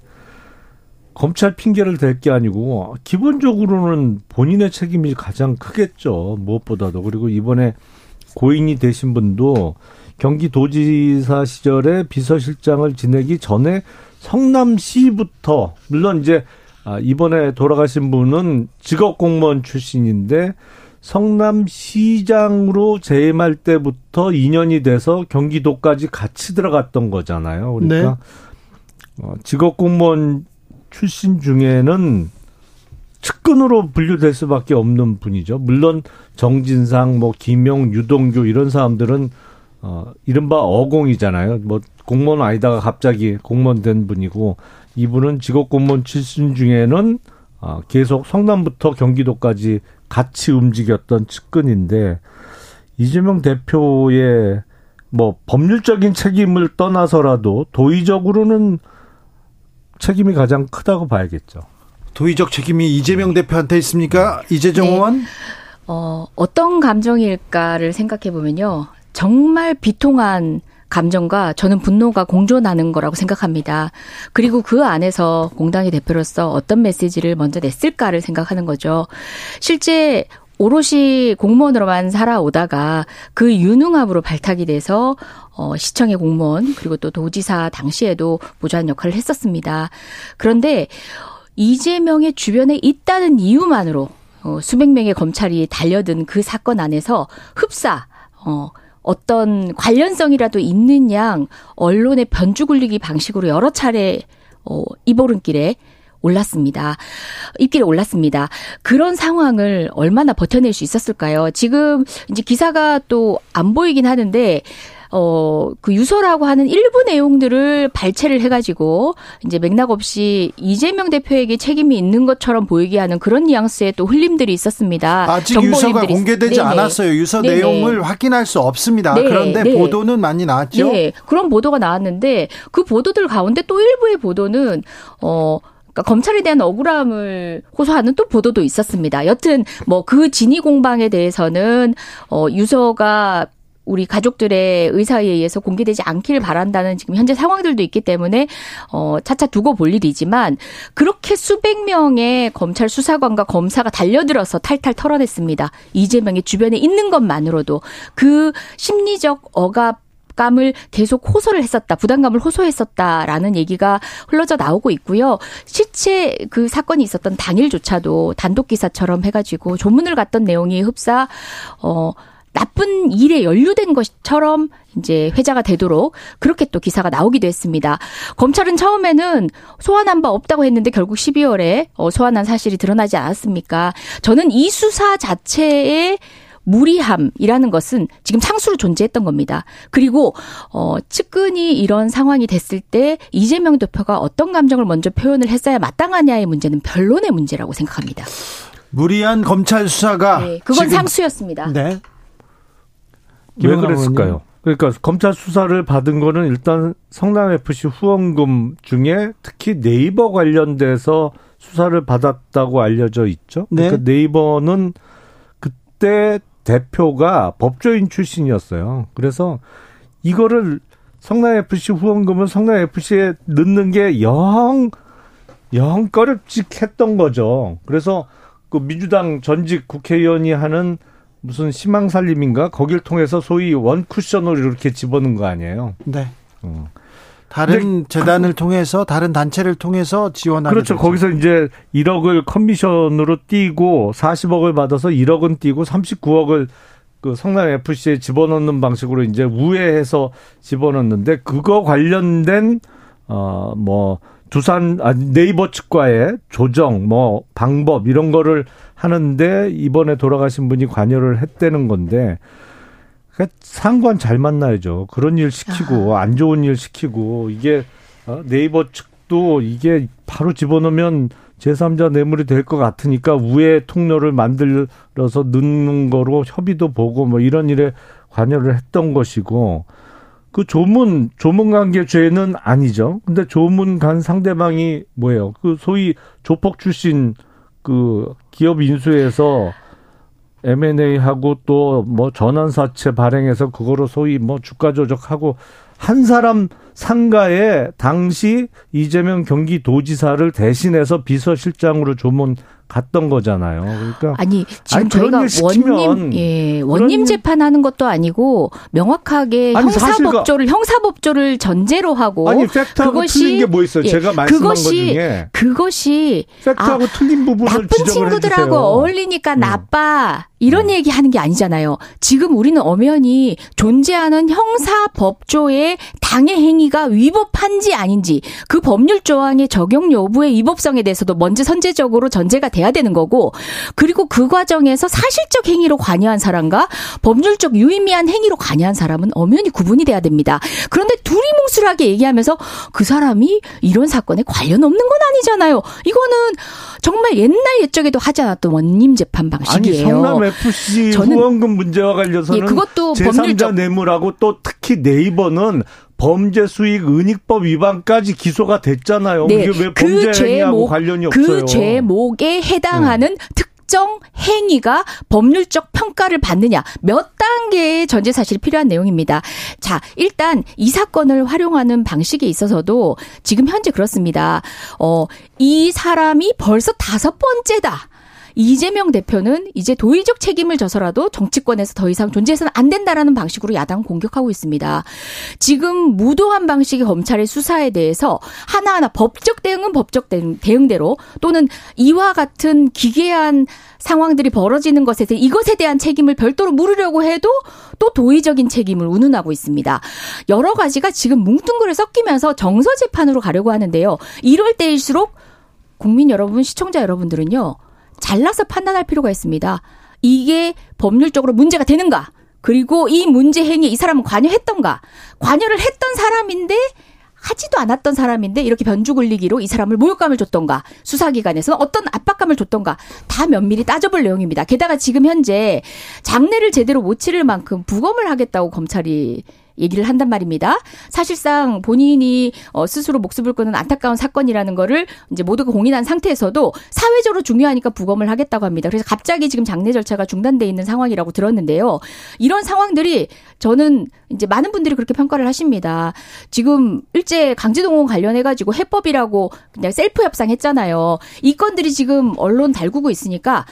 검찰 핑계를 댈 게 아니고 기본적으로는 본인의 책임이 가장 크겠죠. 무엇보다도. 그리고 이번에 고인이 되신 분도 경기도지사 시절에 비서실장을 지내기 전에 성남시부터, 물론 이제 이번에 돌아가신 분은 직업공무원 출신인데 성남시장으로 재임할 때부터 2년이 돼서 경기도까지 같이 들어갔던 거잖아요. 그러니까 네. 직업공무원 출신 중에는 측근으로 분류될 수밖에 없는 분이죠. 물론 정진상, 김용, 유동규 이런 사람들은 이른바 어공이잖아요. 공무원 아니다가 갑자기 공무원 된 분이고 이분은 직업공무원 출신 중에는 계속 성남부터 경기도까지 같이 움직였던 측근인데 이재명 대표의 법률적인 책임을 떠나서라도 도의적으로는 책임이 가장 크다고 봐야겠죠. 도의적 책임이 이재명 대표한테 있습니까? 이재정 의원? 네. 어떤 감정일까를 생각해 보면요. 정말 비통한 감정과 저는 분노가 공존하는 거라고 생각합니다. 그리고 그 안에서 공당의 대표로서 어떤 메시지를 먼저 냈을까를 생각하는 거죠. 실제 오롯이 공무원으로만 살아오다가 그 유능함으로 발탁이 돼서 시청의 공무원 그리고 또 도지사 당시에도 보좌한 역할을 했었습니다. 그런데 이재명의 주변에 있다는 이유만으로 수백 명의 검찰이 달려든 그 사건 안에서 흡사 어떤 관련성이라도 있는 양 언론의 변주 굴리기 방식으로 여러 차례 입길에 올랐습니다. 그런 상황을 얼마나 버텨낼 수 있었을까요? 지금 이제 기사가 또 안 보이긴 하는데 그 유서라고 하는 일부 내용들을 발췌를 해가지고 이제 맥락 없이 이재명 대표에게 책임이 있는 것처럼 보이게 하는 그런 뉘앙스의 또 흘림들이 있었습니다. 아직 유서가 공개되지 네네. 않았어요. 유서 네네. 내용을 확인할 수 없습니다. 네네. 그런데 네네. 보도는 많이 나왔죠. 네, 그런 보도가 나왔는데 그 보도들 가운데 또 일부의 보도는 그러니까 검찰에 대한 억울함을 호소하는 또 보도도 있었습니다. 여튼 그 진위 공방에 대해서는 유서가 우리 가족들의 의사에 의해서 공개되지 않기를 바란다는 지금 현재 상황들도 있기 때문에 차차 두고 볼 일이지만 그렇게 수백 명의 검찰 수사관과 검사가 달려들어서 탈탈 털어냈습니다. 이재명의 주변에 있는 것만으로도 그 심리적 억압감을 계속 호소를 했었다. 부담감을 호소했었다라는 얘기가 흘러져 나오고 있고요. 실제 그 사건이 있었던 당일조차도 단독 기사처럼 해가지고 조문을 갔던 내용이 흡사 나쁜 일에 연루된 것처럼 이제 회자가 되도록 그렇게 또 기사가 나오기도 했습니다. 검찰은 처음에는 소환한 바 없다고 했는데 결국 12월에 소환한 사실이 드러나지 않았습니까? 저는 이 수사 자체의 무리함이라는 것은 지금 상수로 존재했던 겁니다. 그리고 측근이 이런 상황이 됐을 때 이재명 대표가 어떤 감정을 먼저 표현을 했어야 마땅하냐의 문제는 변론의 문제라고 생각합니다. 무리한 검찰 수사가. 네, 그건 지금 상수였습니다. 네. 왜 그랬을까요? 그러니까 검찰 수사를 받은 거는 일단 성남FC 후원금 중에 특히 네이버 관련돼서 수사를 받았다고 알려져 있죠. 네. 그러니까 네이버는 그때 대표가 법조인 출신이었어요. 그래서 이거를 성남FC 후원금을 성남FC에 넣는 게 영 꺼름직했던 거죠. 그래서 그 민주당 전직 국회의원이 하는 무슨 희망살림인가? 거길 통해서 소위 원쿠션으로 이렇게 집어넣은 거 아니에요? 네. 다른 재단을 통해서, 다른 단체를 통해서 지원하는. 그렇죠. 되죠. 거기서 이제 1억을 커미션으로 띄고 40억을 받아서 1억은 띄고 39억을 그 성남FC에 집어넣는 방식으로 이제 우회해서 집어넣는데 그거 관련된 두산 네이버 측과의 조정, 방법 이런 거를 하는데 이번에 돌아가신 분이 관여를 했다는 건데 그러니까 상관 잘 만나야죠. 그런 일 시키고 안 좋은 일 시키고 이게 네이버 측도 이게 바로 집어넣으면 제3자 뇌물이 될 것 같으니까 우회 통로를 만들어서 넣는 거로 협의도 보고 이런 일에 관여를 했던 것이고 그 조문 관계 죄는 아니죠. 근데 조문 간 상대방이 뭐예요? 그 소위 조폭 출신 그 기업 인수해서 M&A 하고 또 전환사채 발행해서 그거로 소위 주가 조작하고 한 사람 상가에 당시 이재명 경기도지사를 대신해서 비서실장으로 조문 갔던 거잖아요. 그러니까 아니 지금 저희가 원님 재판하는 것도 아니고 명확하게 형사법조를 전제로 하고 팩트하고 틀린 게 뭐 있어요? 제가 말씀한 것 중에 그것이 팩트하고 틀린 부분을 지적을 해주세요. 나쁜 친구들하고 어울리니까 나빠 이런 얘기하는 게 아니잖아요. 지금 우리는 엄연히 존재하는 형사법조의 당해 행위가 위법한지 아닌지 그 법률 조항의 적용 여부의 위법성에 대해서도 먼저 선제적으로 전제가 돼야 되는 거고 그리고 그 과정에서 사실적 행위로 관여한 사람과 법률적 유의미한 행위로 관여한 사람은 엄연히 구분이 돼야 됩니다. 그런데 둘이 뭉술하게 얘기하면서 그 사람이 이런 사건에 관련 없는 건 아니잖아요. 이거는 정말 옛날 옛적에도 하지 않았던 원님 재판 방식이에요. 아니 성남FC 후원금 문제와 관련해서는 그것도 제3자 뇌물하고 또 특히 네이버는 범죄 수익 은닉법 위반까지 기소가 됐잖아요. 네. 이게 왜 범죄 행위하고 관련이 없어요. 그 죄목에 해당하는 특정 행위가 법률적 평가를 받느냐. 몇 단계의 전제 사실이 필요한 내용입니다. 자, 일단 이 사건을 활용하는 방식에 있어서도 지금 현재 그렇습니다. 이 사람이 벌써 5번째다. 이재명 대표는 이제 도의적 책임을 져서라도 정치권에서 더 이상 존재해서는 안 된다라는 방식으로 야당을 공격하고 있습니다. 지금 무도한 방식의 검찰의 수사에 대해서 하나하나 법적 대응은 법적 대응대로 또는 이와 같은 기괴한 상황들이 벌어지는 것에 대해 이것에 대한 책임을 별도로 물으려고 해도 또 도의적인 책임을 운운하고 있습니다. 여러 가지가 지금 뭉뚱그려 섞이면서 정서 재판으로 가려고 하는데요. 이럴 때일수록 국민 여러분, 시청자 여러분들은요. 잘라서 판단할 필요가 있습니다. 이게 법률적으로 문제가 되는가? 그리고 이 문제 행위에 이 사람은 관여했던가? 관여를 했던 사람인데 하지도 않았던 사람인데 이렇게 변주 굴리기로 이 사람을 모욕감을 줬던가? 수사기관에서는 어떤 압박감을 줬던가? 다 면밀히 따져볼 내용입니다. 게다가 지금 현재 장례를 제대로 못 치를 만큼 부검을 하겠다고 검찰이 얘기를 한단 말입니다. 사실상 본인이 스스로 목숨을 끊은 안타까운 사건이라는 거를 이제 모두가 공인한 상태에서도 사회적으로 중요하니까 부검을 하겠다고 합니다. 그래서 갑자기 지금 장례 절차가 중단돼 있는 상황이라고 들었는데요. 이런 상황들이 저는 이제 많은 분들이 그렇게 평가를 하십니다. 지금 일제 강제동원 관련해가지고 해법이라고 그냥 셀프 협상했잖아요. 이 건들이 지금 언론 달구고 있으니까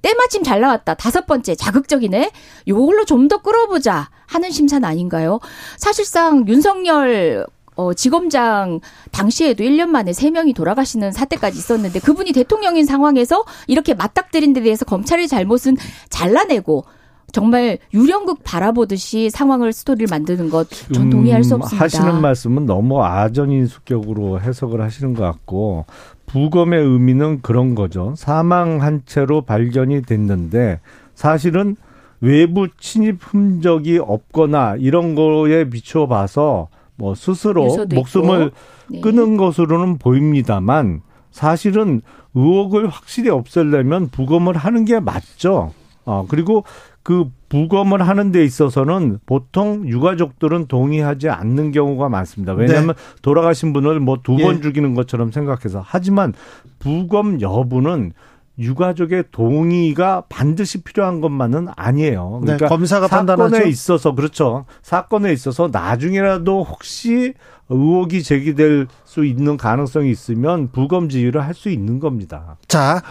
때마침 잘 나왔다. 5번째 자극적이네. 요걸로 좀 더 끌어보자 하는 심사는 아닌가요? 사실상 윤석열 지검장 당시에도 1년 만에 3명이 돌아가시는 사태까지 있었는데 그분이 대통령인 상황에서 이렇게 맞닥뜨린 데 대해서 검찰의 잘못은 잘라내고 정말 유령극 바라보듯이 상황을 스토리를 만드는 것 전 동의할 수 없습니다. 하시는 말씀은 너무 아전인수격으로 해석을 하시는 것 같고 부검의 의미는 그런 거죠. 사망한 채로 발견이 됐는데 사실은 외부 침입 흔적이 없거나 이런 거에 비춰봐서 스스로 목숨을 끊은 것으로는 보입니다만 사실은 의혹을 확실히 없애려면 부검을 하는 게 맞죠. 그리고 그 부검을 하는 데 있어서는 보통 유가족들은 동의하지 않는 경우가 많습니다. 왜냐하면 돌아가신 분을 2번 죽이는 것처럼 생각해서. 하지만 부검 여부는 유가족의 동의가 반드시 필요한 것만은 아니에요. 그러니까 검사가 판단하죠. 사건에 있어서 나중에라도 혹시 의혹이 제기될 수 있는 가능성이 있으면 부검 지휘를 할 수 있는 겁니다. 자,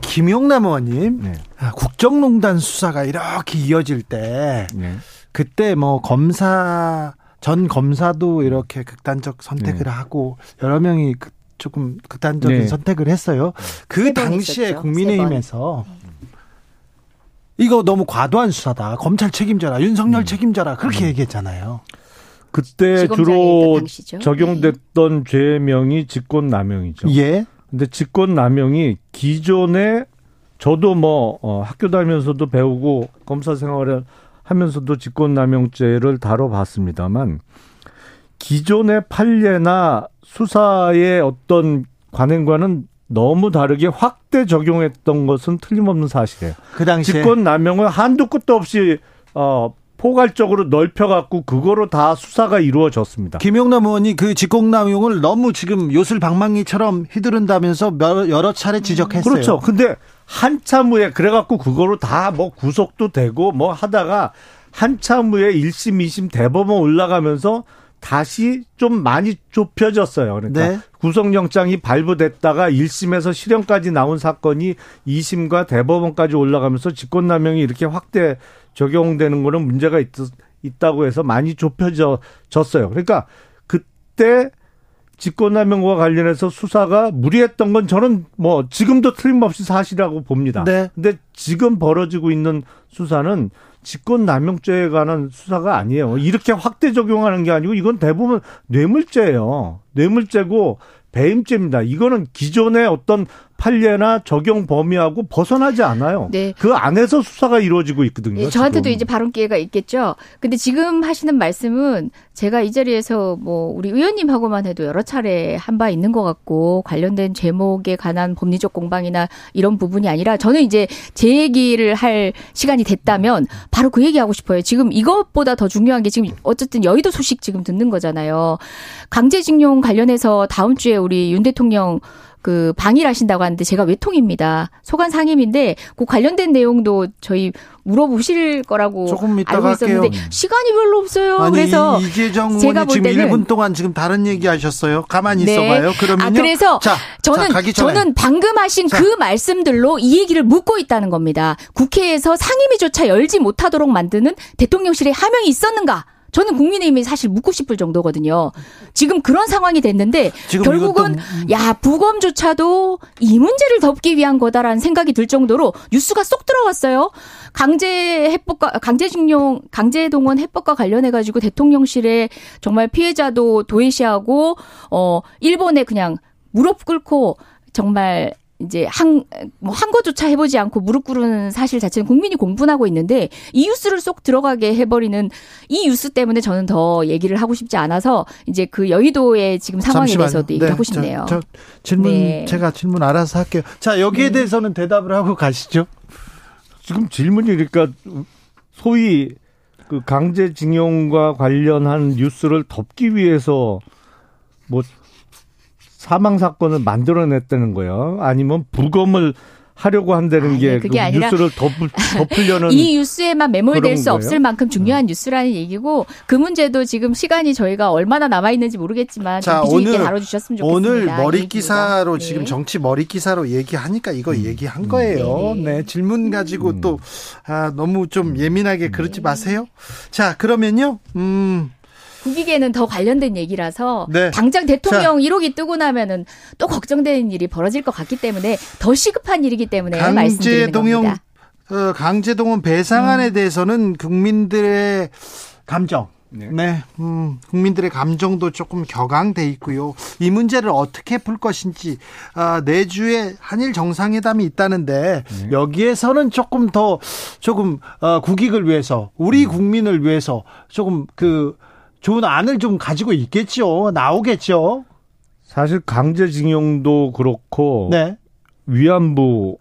김용남 의원님, 국정농단 수사가 이렇게 이어질 때 그때 전 검사도 이렇게 극단적 선택을 하고 여러 명이 조금 극단적인 선택을 했어요. 그 당시에 있었죠. 국민의힘에서 이거 너무 과도한 수사다. 검찰 책임져라. 윤석열 책임져라. 그렇게 얘기했잖아요. 그때 주로 적용됐던 죄명이 직권남용이죠. 예. 근데 직권남용이 기존에 저도 학교 다니면서도 배우고 검사 생활을 하면서도 직권남용죄를 다뤄봤습니다만 기존의 판례나 수사의 어떤 관행과는 너무 다르게 확대 적용했던 것은 틀림없는 사실이에요. 그 당시에 직권남용은 한도 끝도 없이 포괄적으로 넓혀갖고 그거로 다 수사가 이루어졌습니다. 김용남 의원이 그 직권남용을 너무 지금 요술방망이처럼 휘두른다면서 여러 차례 지적했어요. 그렇죠. 근데 한참 후에 그래갖고 그거로 다 구속도 되고 하다가 한참 후에 1심, 2심 대법원 올라가면서 다시 좀 많이 좁혀졌어요. 그러니까 네. 구속영장이 발부됐다가 1심에서 실형까지 나온 사건이 2심과 대법원까지 올라가면서 직권남용이 이렇게 확대 적용되는 거는 문제가 있다고 해서 많이 좁혀졌어요. 그러니까 그때 직권남용과 관련해서 수사가 무리했던 건 저는 지금도 틀림없이 사실이라고 봅니다. 네. 근데 지금 벌어지고 있는 수사는 직권남용죄에 관한 수사가 아니에요. 이렇게 확대 적용하는 게 아니고 이건 대부분 뇌물죄예요. 뇌물죄고 배임죄입니다. 이거는 기존의 어떤 판례나 적용 범위하고 벗어나지 않아요. 네. 그 안에서 수사가 이루어지고 있거든요. 네, 저한테도 지금. 이제 발언 기회가 있겠죠. 근데 지금 하시는 말씀은 제가 이 자리에서 우리 의원님하고만 해도 여러 차례 한 바 있는 것 같고 관련된 제목에 관한 법리적 공방이나 이런 부분이 아니라 저는 이제 제 얘기를 할 시간이 됐다면 바로 그 얘기하고 싶어요. 지금 이것보다 더 중요한 게 지금 어쨌든 여의도 소식 지금 듣는 거잖아요. 강제징용 관련해서 다음 주에 우리 윤 대통령 그 방일 하신다고 하는데 제가 외통입니다. 소관 상임인데 그 관련된 내용도 저희 물어보실 거라고 조금 알고 있었는데 할게요. 시간이 별로 없어요. 아니, 그래서 이재정 의원이 지금 1분 동안 지금 다른 얘기 하셨어요. 가만히 네. 있어봐요. 그러면요. 그래서 저는 방금 하신 그 말씀들로 이 얘기를 묻고 있다는 겁니다. 국회에서 상임위조차 열지 못하도록 만드는 대통령실의 하명이 있었는가? 저는 국민의힘이 사실 묻고 싶을 정도거든요. 지금 그런 상황이 됐는데 결국은 부검조차도 이 문제를 덮기 위한 거다라는 생각이 들 정도로 뉴스가 쏙 들어왔어요. 강제동원 해법과 관련해가지고 대통령실에 정말 피해자도 도외시하고 일본에 그냥 무릎 꿇고 정말 이제 항거조차 해보지 않고 무릎 꿇는 사실 자체는 국민이 공분하고 있는데 이 뉴스를 쏙 들어가게 해버리는 이 뉴스 때문에 저는 더 얘기를 하고 싶지 않아서 이제 그 여의도의 지금 상황에 잠시만요. 대해서도 네, 얘기하고 싶네요. 저 질문 네. 제가 질문 알아서 할게요. 자 여기에 대해서는 대답을 하고 가시죠. 지금 질문이니까 소위 그 강제징용과 관련한 뉴스를 덮기 위해서 사망 사건을 만들어냈다는 거예요. 아니면 부검을 하려고 한다는 게 그게 아니라 뉴스를 덮으려는 이 뉴스에만 매몰될 수 없을 만큼 중요한 뉴스라는 얘기고 그 문제도 지금 시간이 저희가 얼마나 남아 있는지 모르겠지만 자, 비중 있게 다뤄주셨으면 좋겠습니다. 오늘 머리 기사로 네. 지금 정치 머리 기사로 얘기하니까 이거 얘기한 거예요. 네, 네 질문 가지고 또 너무 좀 예민하게 그러지 마세요. 자 그러면요. 국익에는 더 관련된 얘기라서 네. 당장 대통령 1호기 뜨고 나면은 또 걱정되는 일이 벌어질 것 같기 때문에 더 시급한 일이기 때문에 말씀드리는 겁니다. 강제동원 배상안에 대해서는 국민들의 감정, 국민들의 감정도 조금 격앙돼 있고요. 이 문제를 어떻게 풀 것인지 내주에 한일 정상회담이 있다는데 여기에서는 조금 국익을 위해서 우리 국민을 위해서 조금 그 좋은 안을 좀 가지고 있겠죠. 나오겠죠. 사실 강제징용도 그렇고 네. 위안부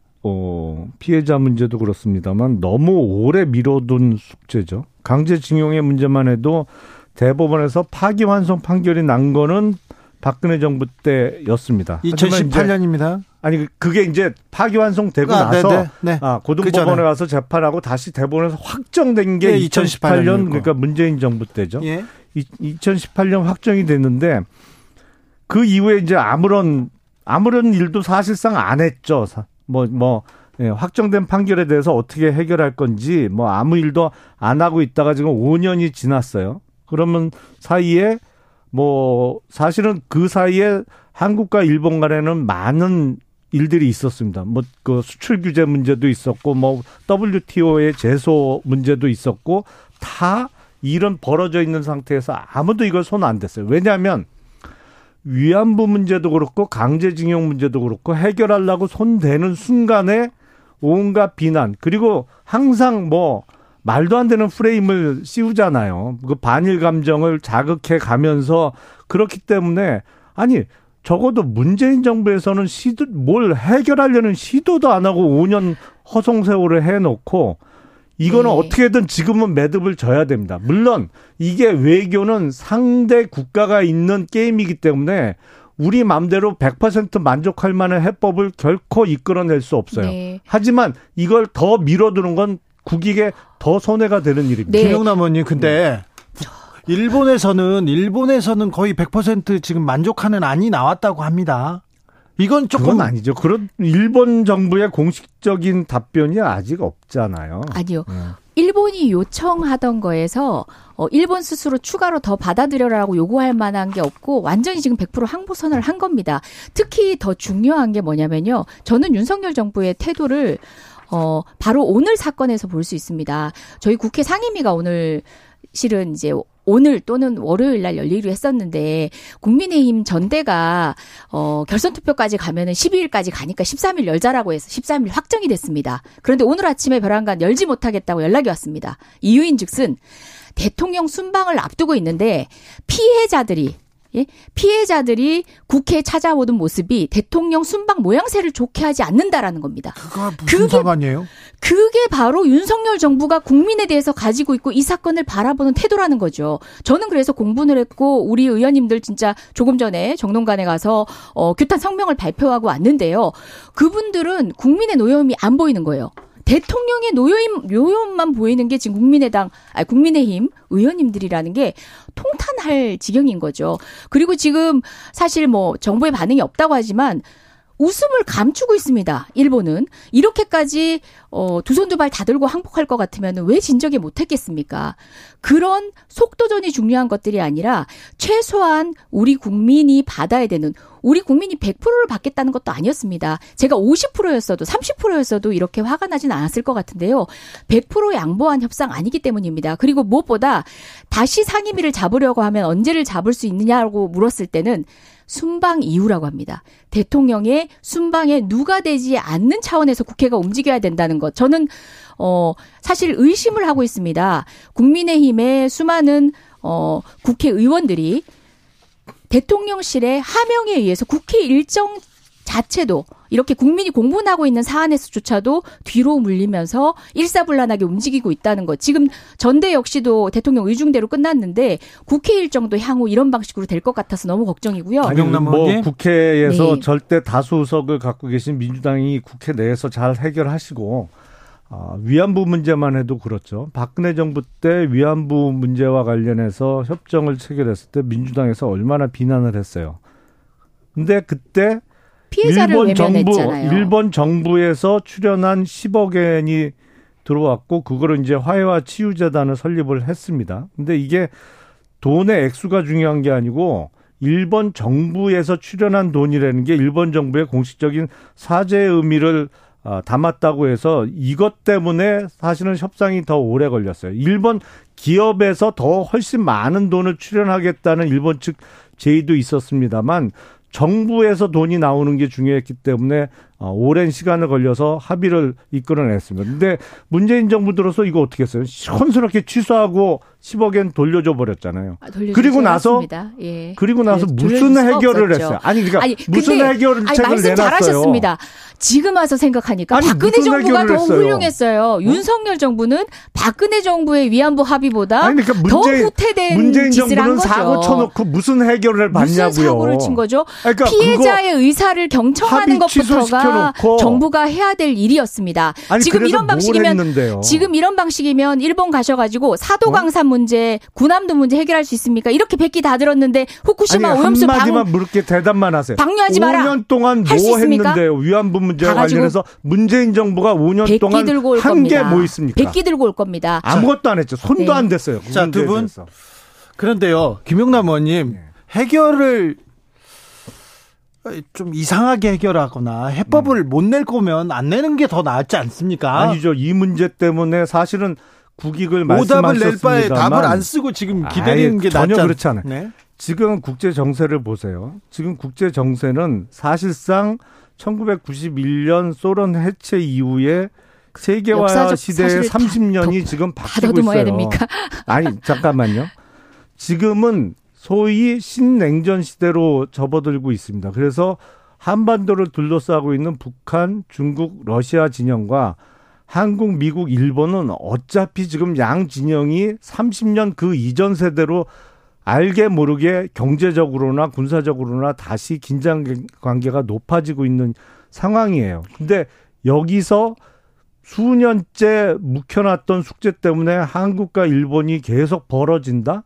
피해자 문제도 그렇습니다만 너무 오래 미뤄둔 숙제죠. 강제징용의 문제만 해도 대법원에서 파기환송 판결이 난 거는 박근혜 정부 때였습니다. 2018년입니다. 아니 그게 이제 파기환송되고 나서 고등법원에 가서 재판하고 다시 대법원에서 확정된 게 2018년 그러니까 문재인 정부 때죠. 예. 2018년 확정이 됐는데 그 이후에 이제 아무런 일도 사실상 안 했죠. 확정된 판결에 대해서 어떻게 해결할 건지 아무 일도 안 하고 있다가 지금 5년이 지났어요. 그러면 사이에 사실은 그 사이에 한국과 일본 간에는 많은 일들이 있었습니다. 그 수출 규제 문제도 있었고 WTO의 제소 문제도 있었고 다 일은 벌어져 있는 상태에서 아무도 이걸 손 안 댔어요. 왜냐하면 위안부 문제도 그렇고 강제징용 문제도 그렇고 해결하려고 손 대는 순간에 온갖 비난, 그리고 항상 뭐 말도 안 되는 프레임을 씌우잖아요. 그 반일 감정을 자극해 가면서. 그렇기 때문에 아니 적어도 문재인 정부에서는 뭘 해결하려는 시도도 안 하고 5년 허송 세월을 해놓고 이거는 어떻게든 지금은 매듭을 져야 됩니다. 물론 이게 외교는 상대 국가가 있는 게임이기 때문에 우리 마음대로 100% 만족할 만한 해법을 결코 이끌어낼 수 없어요. 네. 하지만 이걸 더 밀어두는 건 국익에 더 손해가 되는 일입니다. 네. 김용남 의원님, 근데 일본에서는 거의 100% 지금 만족하는 안이 나왔다고 합니다. 이건 조금 아니죠. 그런 일본 정부의 공식적인 답변이 아직 없잖아요. 아니요. 일본이 요청하던 거에서 일본 스스로 추가로 더 받아들여라고 요구할 만한 게 없고 완전히 지금 100% 항보선을 한 겁니다. 특히 더 중요한 게 뭐냐면요. 저는 윤석열 정부의 태도를 바로 오늘 사건에서 볼 수 있습니다. 저희 국회 상임위가 오늘 실은 이제 오늘 또는 월요일 날 열리기로 했었는데 국민의힘 전대가 결선 투표까지 가면은 12일까지 가니까 13일 열자라고 해서 13일 확정이 됐습니다. 그런데 오늘 아침에 벼랑간 열지 못하겠다고 연락이 왔습니다. 이유인즉슨 대통령 순방을 앞두고 있는데 피해자들이 국회에 찾아오던 모습이 대통령 순방 모양새를 좋게 하지 않는다라는 겁니다. 그게 상관이에요? 그게 바로 윤석열 정부가 국민에 대해서 가지고 있고 이 사건을 바라보는 태도라는 거죠. 저는 그래서 공분을 했고 우리 의원님들 진짜 조금 전에 정론관에 가서 규탄 성명을 발표하고 왔는데요. 그분들은 국민의 노여움이 안 보이는 거예요. 대통령의 노여움만 보이는 게 지금 국민의힘 의원님들이라는 게 통탄할 지경인 거죠. 그리고 지금 사실 뭐 정부의 반응이 없다고 하지만 웃음을 감추고 있습니다. 일본은 이렇게까지 두 손 두 발 다 들고 항복할 것 같으면 왜 진작에 못했겠습니까? 그런 속도전이 중요한 것들이 아니라 최소한 우리 국민이 받아야 되는, 우리 국민이 100%를 받겠다는 것도 아니었습니다. 제가 50%였어도 30%였어도 이렇게 화가 나진 않았을 것 같은데요. 100% 양보한 협상 아니기 때문입니다. 그리고 무엇보다 다시 상임위를 잡으려고 하면 언제를 잡을 수 있느냐고 물었을 때는 순방 이후라고 합니다. 대통령의 순방에 누가 되지 않는 차원에서 국회가 움직여야 된다는 것. 저는 사실 의심을 하고 있습니다. 국민의힘의 수많은 국회의원들이 대통령실의 하명에 의해서 국회 일정 자체도 이렇게 국민이 공분하고 있는 사안에서조차도 뒤로 물리면서 일사불란하게 움직이고 있다는 것. 지금 전대 역시도 대통령 의중대로 끝났는데 국회 일정도 향후 이런 방식으로 될 것 같아서 너무 걱정이고요. 뭐 국회에서 절대 다수석을 갖고 계신 민주당이 국회 내에서 잘 해결하시고 위안부 문제만 해도 그렇죠. 박근혜 정부 때 위안부 문제와 관련해서 협정을 체결했을 때 민주당에서 얼마나 비난을 했어요. 근데 그때 일본 정부에서 출연한 10억 엔이 들어왔고 그거를 이제 화해와 치유 재단을 설립을 했습니다. 근데 이게 돈의 액수가 중요한 게 아니고 일본 정부에서 출연한 돈이라는 게 일본 정부의 공식적인 사죄의 의미를 담았다고 해서 이것 때문에 사실은 협상이 더 오래 걸렸어요. 일본 기업에서 더 훨씬 많은 돈을 출연하겠다는 일본 측 제의도 있었습니다만 정부에서 돈이 나오는 게 중요했기 때문에 오랜 시간을 걸려서 합의를 이끌어냈습니다. 그런데 문재인 정부 들어서 이거 어떻게 했어요? 시원스럽게 취소하고 10억엔 돌려줘 버렸잖아요. 그리고 나서 무슨 해결을 했어요? 무슨 해결책을 내놨어요? 말씀 잘하셨습니다. 지금 와서 생각하니까 박근혜 정부가 더 훌륭했어요. 윤석열 정부는 박근혜 정부의 위안부 합의보다 더 후퇴된 문재인 짓을 한 거죠. 문재인 정부는 사고 쳐놓고 무슨 해결을 받냐고요. 무슨 사고를 친 거죠? 그러니까 피해자의 의사를 경청하는 것부터가 정부가 해야 될 일이었습니다. 지금 이런 방식이면 일본 가셔가지고 사도강산 문제, 군함도 문제 해결할 수 있습니까? 이렇게 백기 다 들었는데 후쿠시마 오염수 한마디만 물게 대답만 하세요. 방류하지 마라. 5년 동안 뭐 했는데요? 위안부 문제와 관련해서 문재인 정부가 5년 동안 한 게 뭐 있습니까? 백기 들고 올 겁니다. 아무것도 안 했죠. 손도 안 댔어요. 자, 두 분. 그런데요, 김용남 의원님, 해결을 좀 이상하게 해결하거나 해법을 못 낼 거면 안 내는 게 더 나았지 않습니까? 아니죠. 이 문제 때문에 사실은 국익을 말씀하셨습니다만 오답을 낼 바에 답을 안 쓰고 지금 기다리는 게 낫잖아요. 전혀 그렇지 않아요. 네. 지금 국제 정세를 보세요. 지금 국제 정세는 사실상 1991년 소련 해체 이후에 세계화 시대의 30년이 지금 바뀌고 있어요. 됩니까? 아니 잠깐만요. 지금은 소위 신냉전 시대로 접어들고 있습니다. 그래서 한반도를 둘러싸고 있는 북한, 중국, 러시아 진영과 한국, 미국, 일본은 어차피 지금 양 진영이 30년 그 이전 세대로 알게 모르게 경제적으로나 군사적으로나 다시 긴장 관계가 높아지고 있는 상황이에요. 근데 여기서 수년째 묵혀놨던 숙제 때문에 한국과 일본이 계속 벌어진다?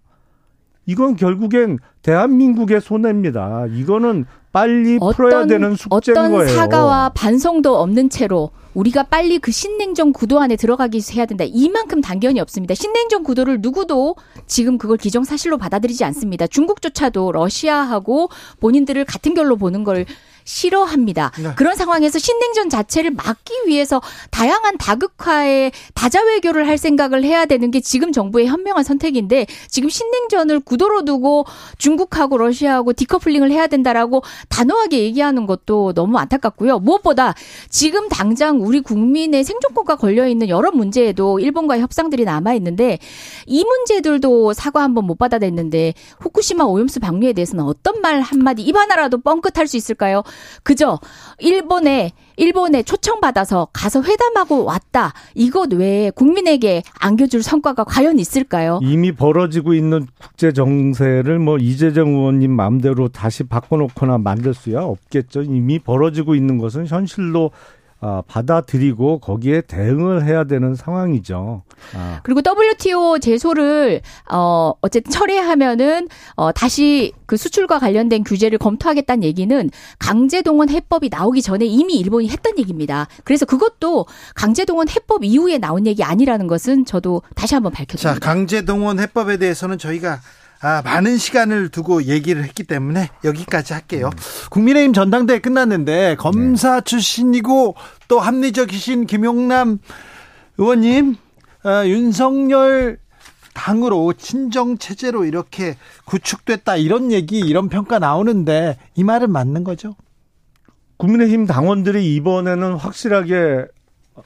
이건 결국엔 대한민국의 손해입니다. 이거는 빨리 풀어야 되는 숙제인 거예요. 어떤 사과와 반성도 없는 채로 우리가 빨리 그 신냉전 구도 안에 들어가기 해야 된다. 이만큼 단견이 없습니다. 신냉전 구도를 누구도 지금 그걸 기정사실로 받아들이지 않습니다. 중국조차도 러시아하고 본인들을 같은 결로 보는 걸 싫어합니다. 네. 그런 상황에서 신냉전 자체를 막기 위해서 다양한 다극화에 다자외교를 할 생각을 해야 되는 게 지금 정부의 현명한 선택인데 지금 신냉전을 구도로 두고 중국하고 러시아하고 디커플링을 해야 된다라고 단호하게 얘기하는 것도 너무 안타깝고요. 무엇보다 지금 당장 우리 국민의 생존권과 걸려있는 여러 문제에도 일본과의 협상들이 남아있는데 이 문제들도 사과 한번 못 받아냈는데 후쿠시마 오염수 방류에 대해서는 어떤 말 한마디 입 하나라도 뻥끗할 수 있을까요? 그저 일본에 초청받아서 가서 회담하고 왔다. 이것 외에 국민에게 안겨줄 성과가 과연 있을까요? 이미 벌어지고 있는 국제 정세를 뭐 이재정 의원님 마음대로 다시 바꿔놓거나 만들 수야 없겠죠. 이미 벌어지고 있는 것은 현실로 받아들이고 거기에 대응을 해야 되는 상황이죠. 그리고 WTO 제소를 어쨌든 철회하면은 다시 그 수출과 관련된 규제를 검토하겠다는 얘기는 강제동원 해법이 나오기 전에 이미 일본이 했던 얘기입니다. 그래서 그것도 강제동원 해법 이후에 나온 얘기 아니라는 것은 저도 다시 한번 밝혀드립니다. 자, 강제동원 해법에 대해서는 저희가 많은 시간을 두고 얘기를 했기 때문에 여기까지 할게요. 국민의힘 전당대회 끝났는데 검사 출신이고 또 합리적이신 김용남 의원님 윤석열 당으로 친정 체제로 이렇게 구축됐다 이런 얘기 이런 평가 나오는데 이 말은 맞는 거죠? 국민의힘 당원들이 이번에는 확실하게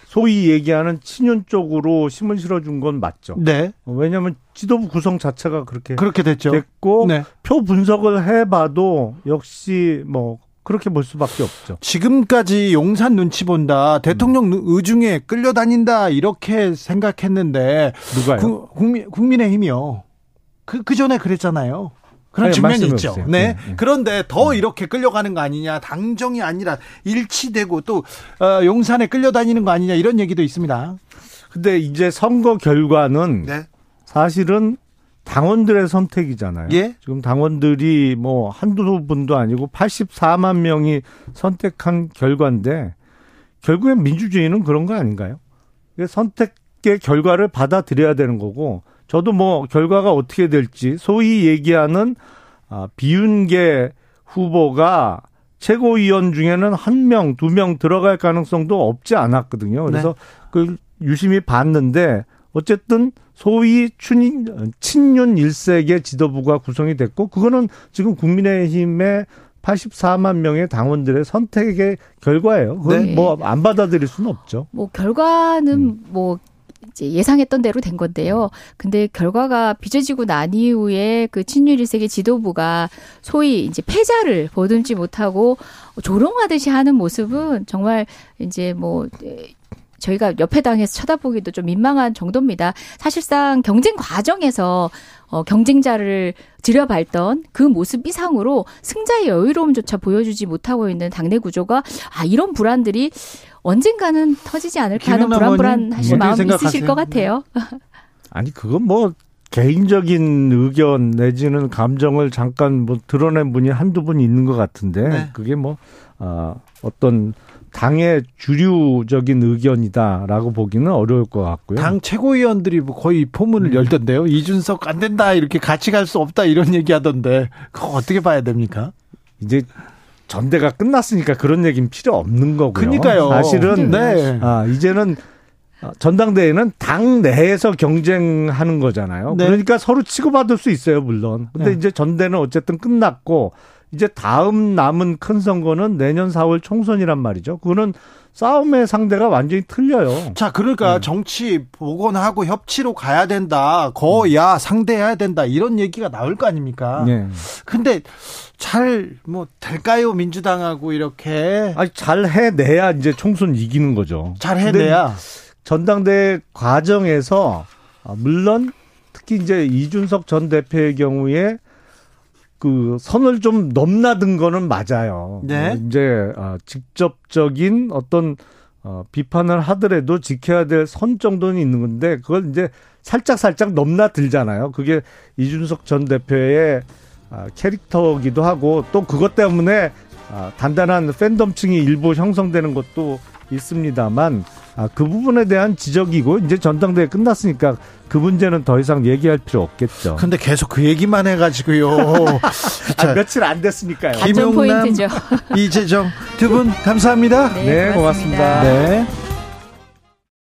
소위 얘기하는 친윤 쪽으로 힘을 실어준 건 맞죠. 네. 왜냐하면 지도부 구성 자체가 그렇게 됐죠. 됐고 네. 표 분석을 해봐도 역시 뭐 그렇게 볼 수밖에 없죠. 지금까지 용산 눈치 본다, 대통령 의중에 끌려다닌다 이렇게 생각했는데 누가요? 국민의힘이요. 그 전에 그랬잖아요. 그런 측면이 있죠. 없어요. 네. 그런데 더 이렇게 끌려가는 거 아니냐, 당정이 아니라 일치되고 또 용산에 끌려다니는 거 아니냐 이런 얘기도 있습니다. 근데 이제 선거 결과는 네. 사실은 당원들의 선택이잖아요. 예? 지금 당원들이 뭐 한두 분도 아니고 84만 명이 선택한 결과인데 결국엔 민주주의는 그런 거 아닌가요? 선택의 결과를 받아들여야 되는 거고. 저도 뭐 결과가 어떻게 될지 소위 얘기하는 비윤계 후보가 최고위원 중에는 한 명, 두 명 들어갈 가능성도 없지 않았거든요. 그래서 네. 그걸 유심히 봤는데 어쨌든 소위 친윤 일색의 지도부가 구성이 됐고 그거는 지금 국민의힘의 84만 명의 당원들의 선택의 결과예요. 그건 네. 뭐 안 받아들일 수는 없죠. 뭐 결과는 뭐. 이제 예상했던 대로 된 건데요. 근데 결과가 빚어지고 난 이후에 그 친윤 일색의 지도부가 소위 이제 패자를 보듬지 못하고 조롱하듯이 하는 모습은 정말 이제 뭐 저희가 옆에 당에서 쳐다보기도 좀 민망한 정도입니다. 사실상 경쟁 과정에서 경쟁자를 들여밟던 그 모습 이상으로 승자의 여유로움조차 보여주지 못하고 있는 당내 구조가 이런 불안들이 언젠가는 터지지 않을까 하는 불안불안하신 마음이 생각하세요? 있으실 것 같아요. 아니 그건 뭐 개인적인 의견 내지는 감정을 잠깐 뭐 드러낸 분이 한두 분 있는 것 같은데 네. 그게 뭐 어떤 당의 주류적인 의견이다라고 보기는 어려울 것 같고요. 당 최고위원들이 뭐 거의 포문을 열던데요. 이준석 안 된다 이렇게 같이 갈 수 없다 이런 얘기하던데 그거 어떻게 봐야 됩니까? 이제 전대가 끝났으니까 그런 얘기는 필요 없는 거고요. 그러니까요. 사실은 네. 이제는 전당대회는 당 내에서 경쟁하는 거잖아요. 네. 그러니까 서로 치고받을 수 있어요, 물론. 근데 네. 이제 전대는 어쨌든 끝났고 이제 다음 남은 큰 선거는 내년 4월 총선이란 말이죠. 그거는 싸움의 상대가 완전히 틀려요. 자, 그러니까 정치 복원하고 협치로 가야 된다. 거야 상대해야 된다. 이런 얘기가 나올 거 아닙니까? 네. 근데 잘 뭐 될까요? 민주당하고 이렇게. 아니, 잘 해내야 이제 총선 이기는 거죠. 잘 해내야. 전당대회 과정에서 물론 특히 이제 이준석 전 대표의 경우에 그 선을 좀 넘나든 거는 맞아요. 네. 이제 직접적인 어떤 비판을 하더라도 지켜야 될 선 정도는 있는 건데 그걸 이제 살짝 넘나들잖아요. 그게 이준석 전 대표의 캐릭터이기도 하고 또 그것 때문에 단단한 팬덤층이 일부 형성되는 것도 있습니다만 그 부분에 대한 지적이고 이제 전당대회 끝났으니까 그 문제는 더 이상 얘기할 필요 없겠죠. 근데 계속 그 얘기만 해가지고요. 아, 며칠 안 됐으니까요. 김용남, 이재정 두 분 감사합니다. 네, 고맙습니다. 네.